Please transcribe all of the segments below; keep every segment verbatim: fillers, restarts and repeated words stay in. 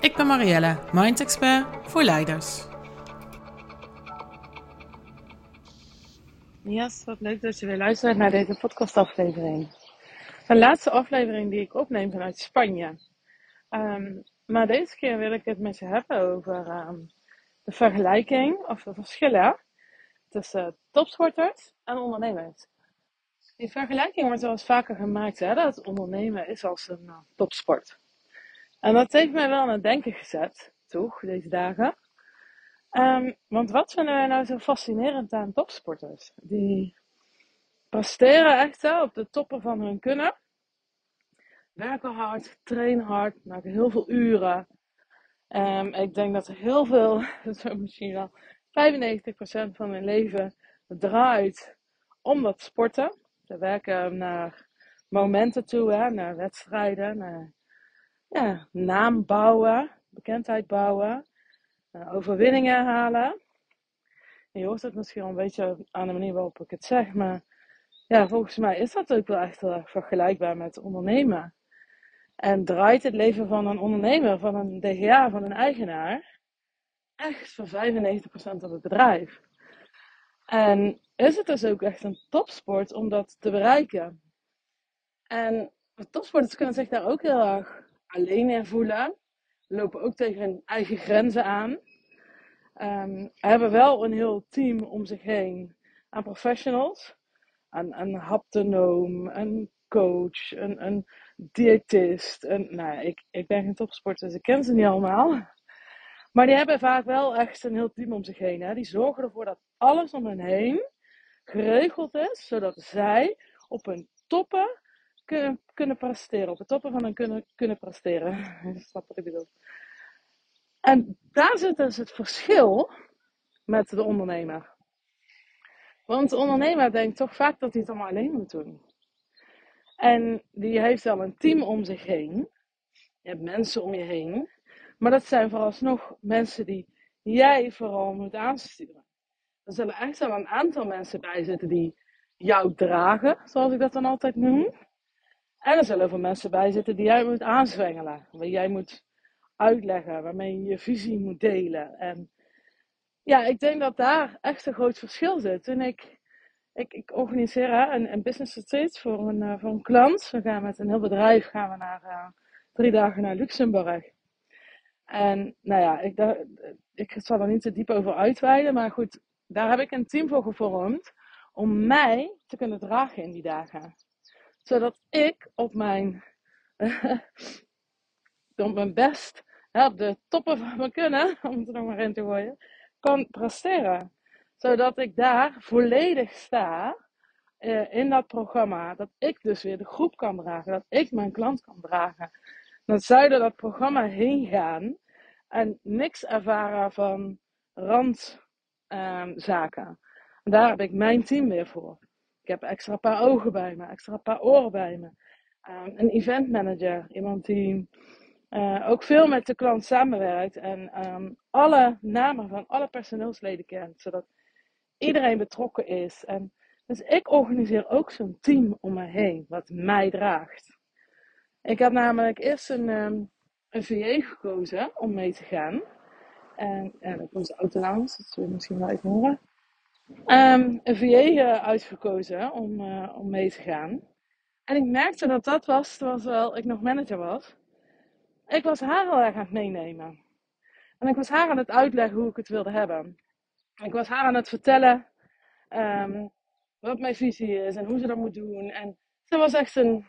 Ik ben Marielle, Mind Expert voor leiders. Yes, wat leuk dat je weer luistert naar deze podcastaflevering. De laatste aflevering die ik opneem vanuit Spanje. Um, maar deze keer wil ik het met je hebben over um, de vergelijking of de verschillen tussen topsporters en ondernemers. Die vergelijking wordt wel eens vaker gemaakt, hè, dat ondernemen is als een uh, topsport. En dat heeft mij wel aan het denken gezet, toch, deze dagen. Um, want wat vinden wij nou zo fascinerend aan topsporters? Die presteren echt hè, op de toppen van hun kunnen. Werken hard, trainen hard, maken heel veel uren. Um, ik denk dat er heel veel, misschien wel vijfennegentig procent van hun leven draait om dat sporten. Ze werken naar momenten toe, hè, naar wedstrijden, naar ja, naam bouwen, bekendheid bouwen, uh, overwinningen halen. En je hoort het misschien al een beetje aan de manier waarop ik het zeg, maar ja, volgens mij is dat ook wel echt uh, vergelijkbaar met ondernemen. En draait het leven van een ondernemer, van een D G A, van een eigenaar, echt voor vijfennegentig procent op het bedrijf. En is het dus ook echt een topsport om dat te bereiken? En topsporters kunnen zich daar ook heel erg alleen in voelen, lopen ook tegen hun eigen grenzen aan, um, hebben wel een heel team om zich heen aan professionals, aan een haptonoom, een coach, een, een diëtist. Een, nou, ik, ik ben geen topsporter, dus ik ken ze niet allemaal. Maar die hebben vaak wel echt een heel team om zich heen. Hè? Die zorgen ervoor dat alles om hen heen geregeld is, zodat zij op hun toppen Kunnen, kunnen presteren, op de toppen van hun kunnen, kunnen presteren. Dat is wat ik bedoel. En daar zit dus het verschil met de ondernemer. Want de ondernemer denkt toch vaak dat hij het allemaal alleen moet doen. En die heeft wel een team om zich heen. Je hebt mensen om je heen. Maar dat zijn vooralsnog mensen die jij vooral moet aansturen. Er zullen echt wel een aantal mensen bij zitten die jou dragen, zoals ik dat dan altijd noem. En er zullen veel mensen bij zitten die jij moet aanzwengelen. Waar jij moet uitleggen. Waarmee je je visie moet delen. En ja, ik denk dat daar echt een groot verschil zit. Toen ik, ik, ik organiseer hè, een, een business retreat voor een, uh, voor een klant. We gaan met een heel bedrijf gaan we naar, uh, drie dagen naar Luxemburg. En nou ja, ik, daar, ik zal er niet te diep over uitweiden. Maar goed, daar heb ik een team voor gevormd. Om mij te kunnen dragen in die dagen. Zodat ik op mijn, euh, op mijn best, hè, op de toppen van mijn kunnen, om het er nog maar in te gooien, kan presteren. Zodat ik daar volledig sta eh, in dat programma. Dat ik dus weer de groep kan dragen. Dat ik mijn klant kan dragen. Dat zij door dat programma heen gaan en niks ervaren van randzaken. Eh, daar heb ik mijn team weer voor. Ik heb extra paar ogen bij me, extra paar oren bij me. Um, een eventmanager, iemand die uh, ook veel met de klant samenwerkt. En um, alle namen van alle personeelsleden kent, zodat iedereen betrokken is. En dus ik organiseer ook zo'n team om me heen, wat mij draagt. Ik had namelijk eerst een, um, een V A gekozen om mee te gaan. En, en dat komt de auto langs, dat zul je misschien wel even horen. Um, een V A uitgekozen om, uh, om mee te gaan. En ik merkte dat dat was, terwijl ik nog manager was. Ik was haar al erg aan het meenemen. En ik was haar aan het uitleggen hoe ik het wilde hebben. Ik was haar aan het vertellen um, wat mijn visie is en hoe ze dat moet doen. En ze was echt een,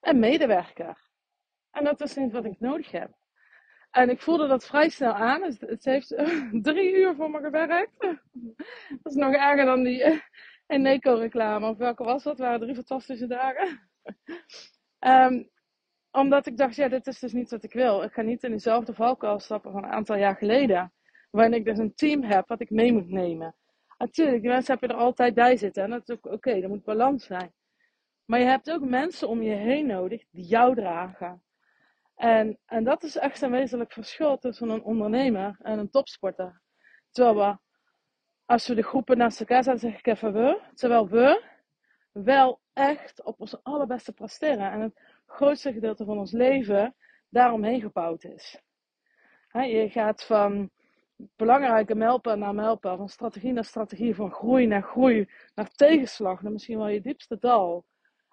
een medewerker. En dat is niet wat ik nodig heb. En ik voelde dat vrij snel aan. Het heeft drie uur voor me gewerkt. Dat is nog erger dan die Eneco reclame. Of welke was dat? Dat waren drie fantastische dagen. Um, Omdat ik dacht, ja, dit is dus niet wat ik wil. Ik ga niet in dezelfde valkuil stappen van een aantal jaar geleden. Waarin ik dus een team heb wat ik mee moet nemen. Natuurlijk, die mensen heb je er altijd bij zitten. En dat is ook oké, okay, er moet balans zijn. Maar je hebt ook mensen om je heen nodig die jou dragen. En, en dat is echt een wezenlijk verschil tussen een ondernemer en een topsporter. Terwijl we, als we de groepen naast elkaar zetten, zeg ik even we. Terwijl we wel echt op ons allerbeste presteren. En het grootste gedeelte van ons leven daaromheen gebouwd is. He, je gaat van belangrijke mijlpaal naar mijlpaal, van strategie naar strategie, van groei naar groei, naar tegenslag, naar misschien wel je diepste dal.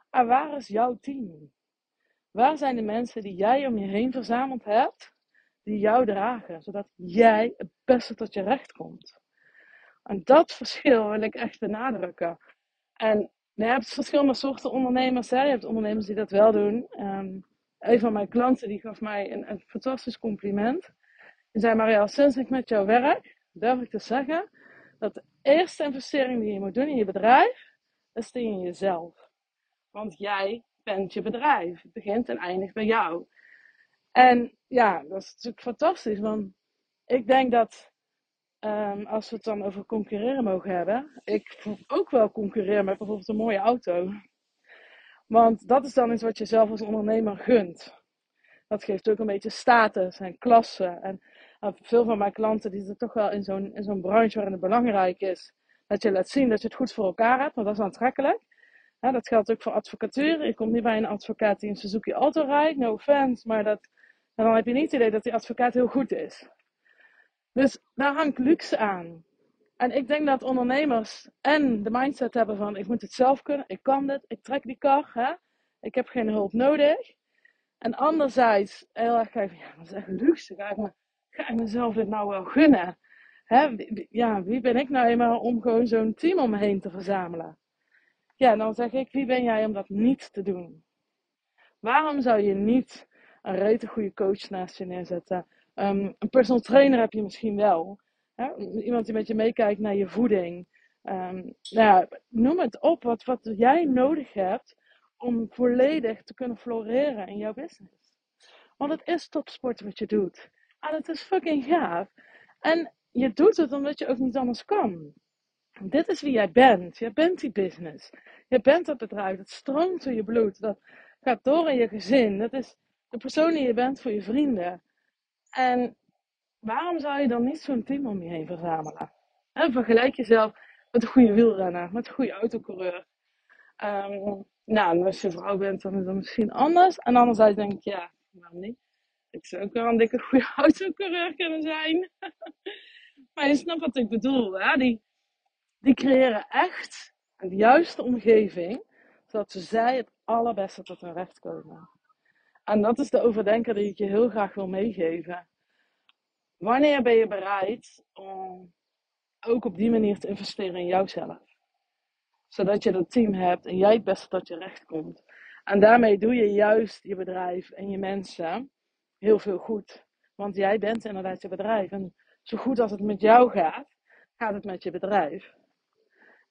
En waar is jouw team? Waar zijn de mensen die jij om je heen verzameld hebt, die jou dragen, zodat jij het beste tot je recht komt? En dat verschil wil ik echt benadrukken. En je hebt verschillende soorten ondernemers. Hè? Je hebt ondernemers die dat wel doen. Um, een van mijn klanten die gaf mij een, een fantastisch compliment. Die zei, Marielle, sinds ik met jou werk, durf ik te zeggen dat de eerste investering die je moet doen in je bedrijf, is die in jezelf. Want jij bent je bedrijf. Het begint en eindigt bij jou. En ja, dat is natuurlijk fantastisch. Want ik denk dat, Um, als we het dan over concurreren mogen hebben. Ik ook wel concurreren met bijvoorbeeld een mooie auto. Want dat is dan iets wat je zelf als ondernemer gunt. Dat geeft ook een beetje status en klasse. En uh, veel van mijn klanten die zitten toch wel in zo'n, in zo'n branche waarin het belangrijk is. Dat je laat zien dat je het goed voor elkaar hebt. Want dat is aantrekkelijk. Ja, dat geldt ook voor advocatuur. Je komt niet bij een advocaat die een Suzuki Alto rijdt. No offense. Maar dat, dan heb je niet het idee dat die advocaat heel goed is. Dus daar hangt luxe aan. En ik denk dat ondernemers en de mindset hebben van ik moet het zelf kunnen, ik kan dit, ik trek die kar, hè? Ik heb geen hulp nodig. En anderzijds heel erg ga je van ja, dat is echt luxe, ga ik, me, ga ik mezelf dit nou wel gunnen? Hè? Ja, wie ben ik nou eenmaal om gewoon zo'n team om me heen te verzamelen? Ja, dan zeg ik, wie ben jij om dat niet te doen? Waarom zou je niet een rete goede coach naast je neerzetten? Um, een personal trainer heb je misschien wel. Hè? Iemand die met je meekijkt naar je voeding. Um, nou ja, noem het op wat, wat jij nodig hebt om volledig te kunnen floreren in jouw business. Want het is topsport wat je doet. En het is fucking gaaf. En je doet het omdat je ook niet anders kan. Dit is wie jij bent. Jij bent die business. Je bent dat bedrijf. Dat stroomt door je bloed. Dat gaat door in je gezin. Dat is de persoon die je bent voor je vrienden. En waarom zou je dan niet zo'n team om je heen verzamelen? En vergelijk jezelf met een goede wielrenner, met een goede autocoureur. Um, nou, als je vrouw bent, dan is dat misschien anders. En anderzijds denk ik, ja, waarom niet? Ik zou ook wel een dikke goede autocoureur kunnen zijn. Maar je snapt wat ik bedoel, hè? Die, die creëren echt de juiste omgeving, zodat zij het allerbeste tot hun recht komen. En dat is de overdenker die ik je heel graag wil meegeven. Wanneer ben je bereid om ook op die manier te investeren in jouzelf? Zodat je dat team hebt en jij het beste tot je recht komt. En daarmee doe je juist je bedrijf en je mensen heel veel goed. Want jij bent inderdaad je bedrijf. En zo goed als het met jou gaat, gaat het met je bedrijf.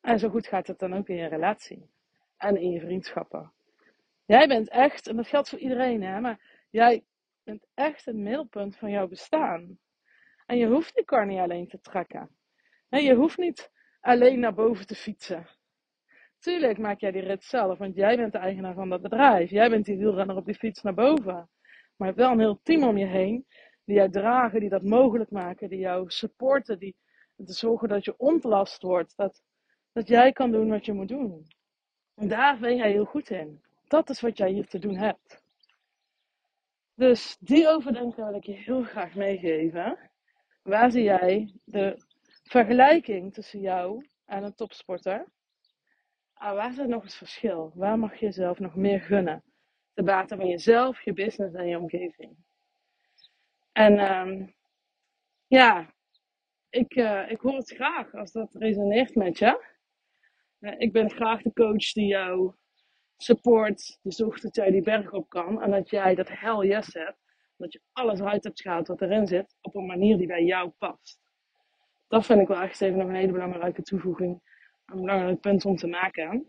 En zo goed gaat het dan ook in je relatie. En in je vriendschappen. Jij bent echt, en dat geldt voor iedereen, hè, maar jij bent echt het middelpunt van jouw bestaan. En je hoeft die kar niet alleen te trekken. En je hoeft niet alleen naar boven te fietsen. Tuurlijk maak jij die rit zelf, want jij bent de eigenaar van dat bedrijf. Jij bent die wielrenner op die fiets naar boven. Maar je hebt wel een heel team om je heen, die jou dragen, die dat mogelijk maken, die jou supporten, die zorgen dat je ontlast wordt. Dat, dat jij kan doen wat je moet doen. En daar ben jij heel goed in. Dat is wat jij hier te doen hebt. Dus die overdenking wil ik je heel graag meegeven. Waar zie jij de vergelijking tussen jou en een topsporter? En waar zit nog het verschil? Waar mag je jezelf nog meer gunnen? De baten van jezelf, je business en je omgeving. En um, ja, ik, uh, ik hoor het graag als dat resoneert met je. Uh, ik ben graag de coach die jou support, die zorgt dat jij die berg op kan en dat jij dat hell yes hebt, dat je alles uit hebt gehaald wat erin zit, op een manier die bij jou past. Dat vind ik wel echt even nog een hele belangrijke toevoeging, een belangrijk punt om te maken.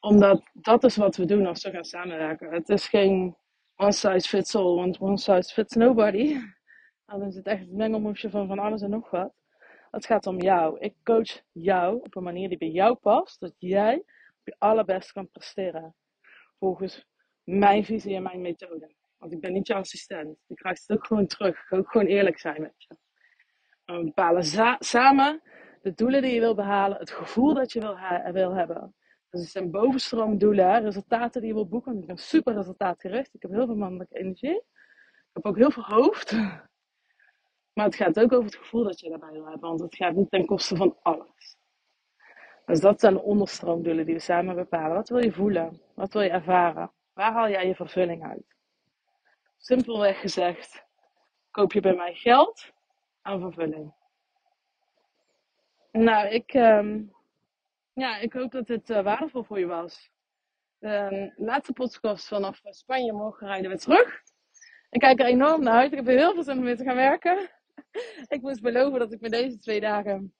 Omdat dat is wat we doen als we gaan samenwerken. Het is geen one size fits all, want one size fits nobody. En dan is het echt het mengelmoesje van van alles en nog wat. Het gaat om jou. Ik coach jou op een manier die bij jou past, dat jij op je allerbest kan presteren. Volgens mijn visie en mijn methode. Want ik ben niet je assistent. Je krijgt het ook gewoon terug. Ik ga ook gewoon eerlijk zijn met je. En we bepalen za- samen de doelen die je wil behalen, het gevoel dat je wil, ha- wil hebben. Dus het zijn bovenstroomdoelen, resultaten die je wil boeken. Ik ben super resultaatgericht. Ik heb heel veel mannelijke energie. Ik heb ook heel veel hoofd. Maar het gaat ook over het gevoel dat je daarbij wil hebben. Want het gaat niet ten koste van alles. Dus dat zijn de onderstroomdoelen die we samen bepalen. Wat wil je voelen? Wat wil je ervaren? Waar haal jij je vervulling uit? Simpelweg gezegd, koop je bij mij geld aan vervulling. Nou, ik, um, ja, ik hoop dat dit uh, waardevol voor je was. De um, laatste podcast vanaf Spanje, morgen rijden we terug. Ik kijk er enorm naar uit. Ik heb heel veel zin om weer te gaan werken. Ik moest beloven dat ik me deze twee dagen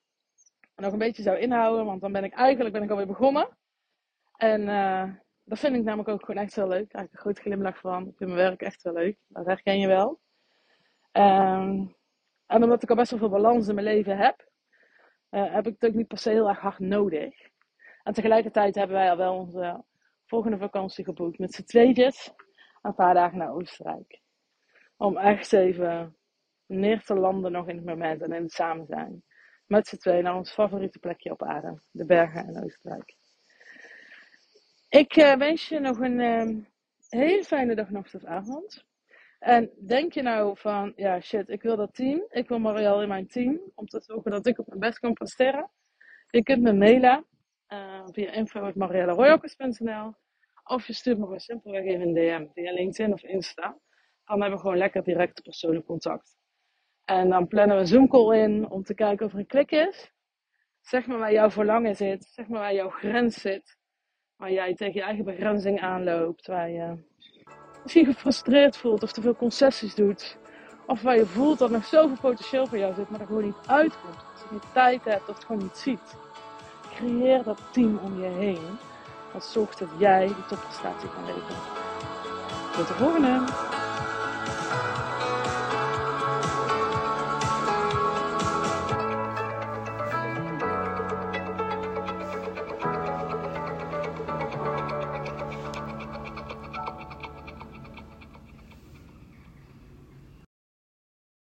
nog een beetje zou inhouden. Want dan ben ik eigenlijk ben ik alweer begonnen. En uh, dat vind ik namelijk ook gewoon echt heel leuk. Ik krijg een groot glimlach van. Ik vind mijn werk echt heel leuk. Dat herken je wel. Um, en omdat ik al best wel veel balans in mijn leven heb. Uh, heb ik het ook niet per se heel erg hard nodig. En tegelijkertijd hebben wij al wel onze volgende vakantie geboekt. Met z'n tweetjes. Een paar dagen naar Oostenrijk. Om echt even neer te landen nog in het moment. En in het samen zijn. Met z'n tweeën naar ons favoriete plekje op aarde. De bergen in Oostenrijk. Ik uh, wens je nog een uh, hele fijne dag, nacht of avond. En denk je nou van, ja shit, ik wil dat team. Ik wil Marielle in mijn team. Om te zorgen dat ik op mijn best kan presteren. Je kunt me mailen. Uh, via info at marielle rooijakkers dot n l. Of je stuurt me gewoon simpelweg even een D M. Via LinkedIn of Insta. Dan hebben we gewoon lekker direct persoonlijk contact. En dan plannen we een Zoom call in. Om te kijken of er een klik is. Zeg maar waar jouw verlangen zit. Zeg maar waar jouw grens zit. Waar jij tegen je eigen begrenzing aanloopt. Waar je misschien gefrustreerd voelt of te veel concessies doet. Of waar je voelt dat er nog zoveel potentieel voor jou zit, maar er gewoon niet uitkomt. Dat je niet tijd hebt, dat het gewoon niet ziet. Creëer dat team om je heen. Dat zorgt dat jij die topprestatie kan leveren. Tot de volgende!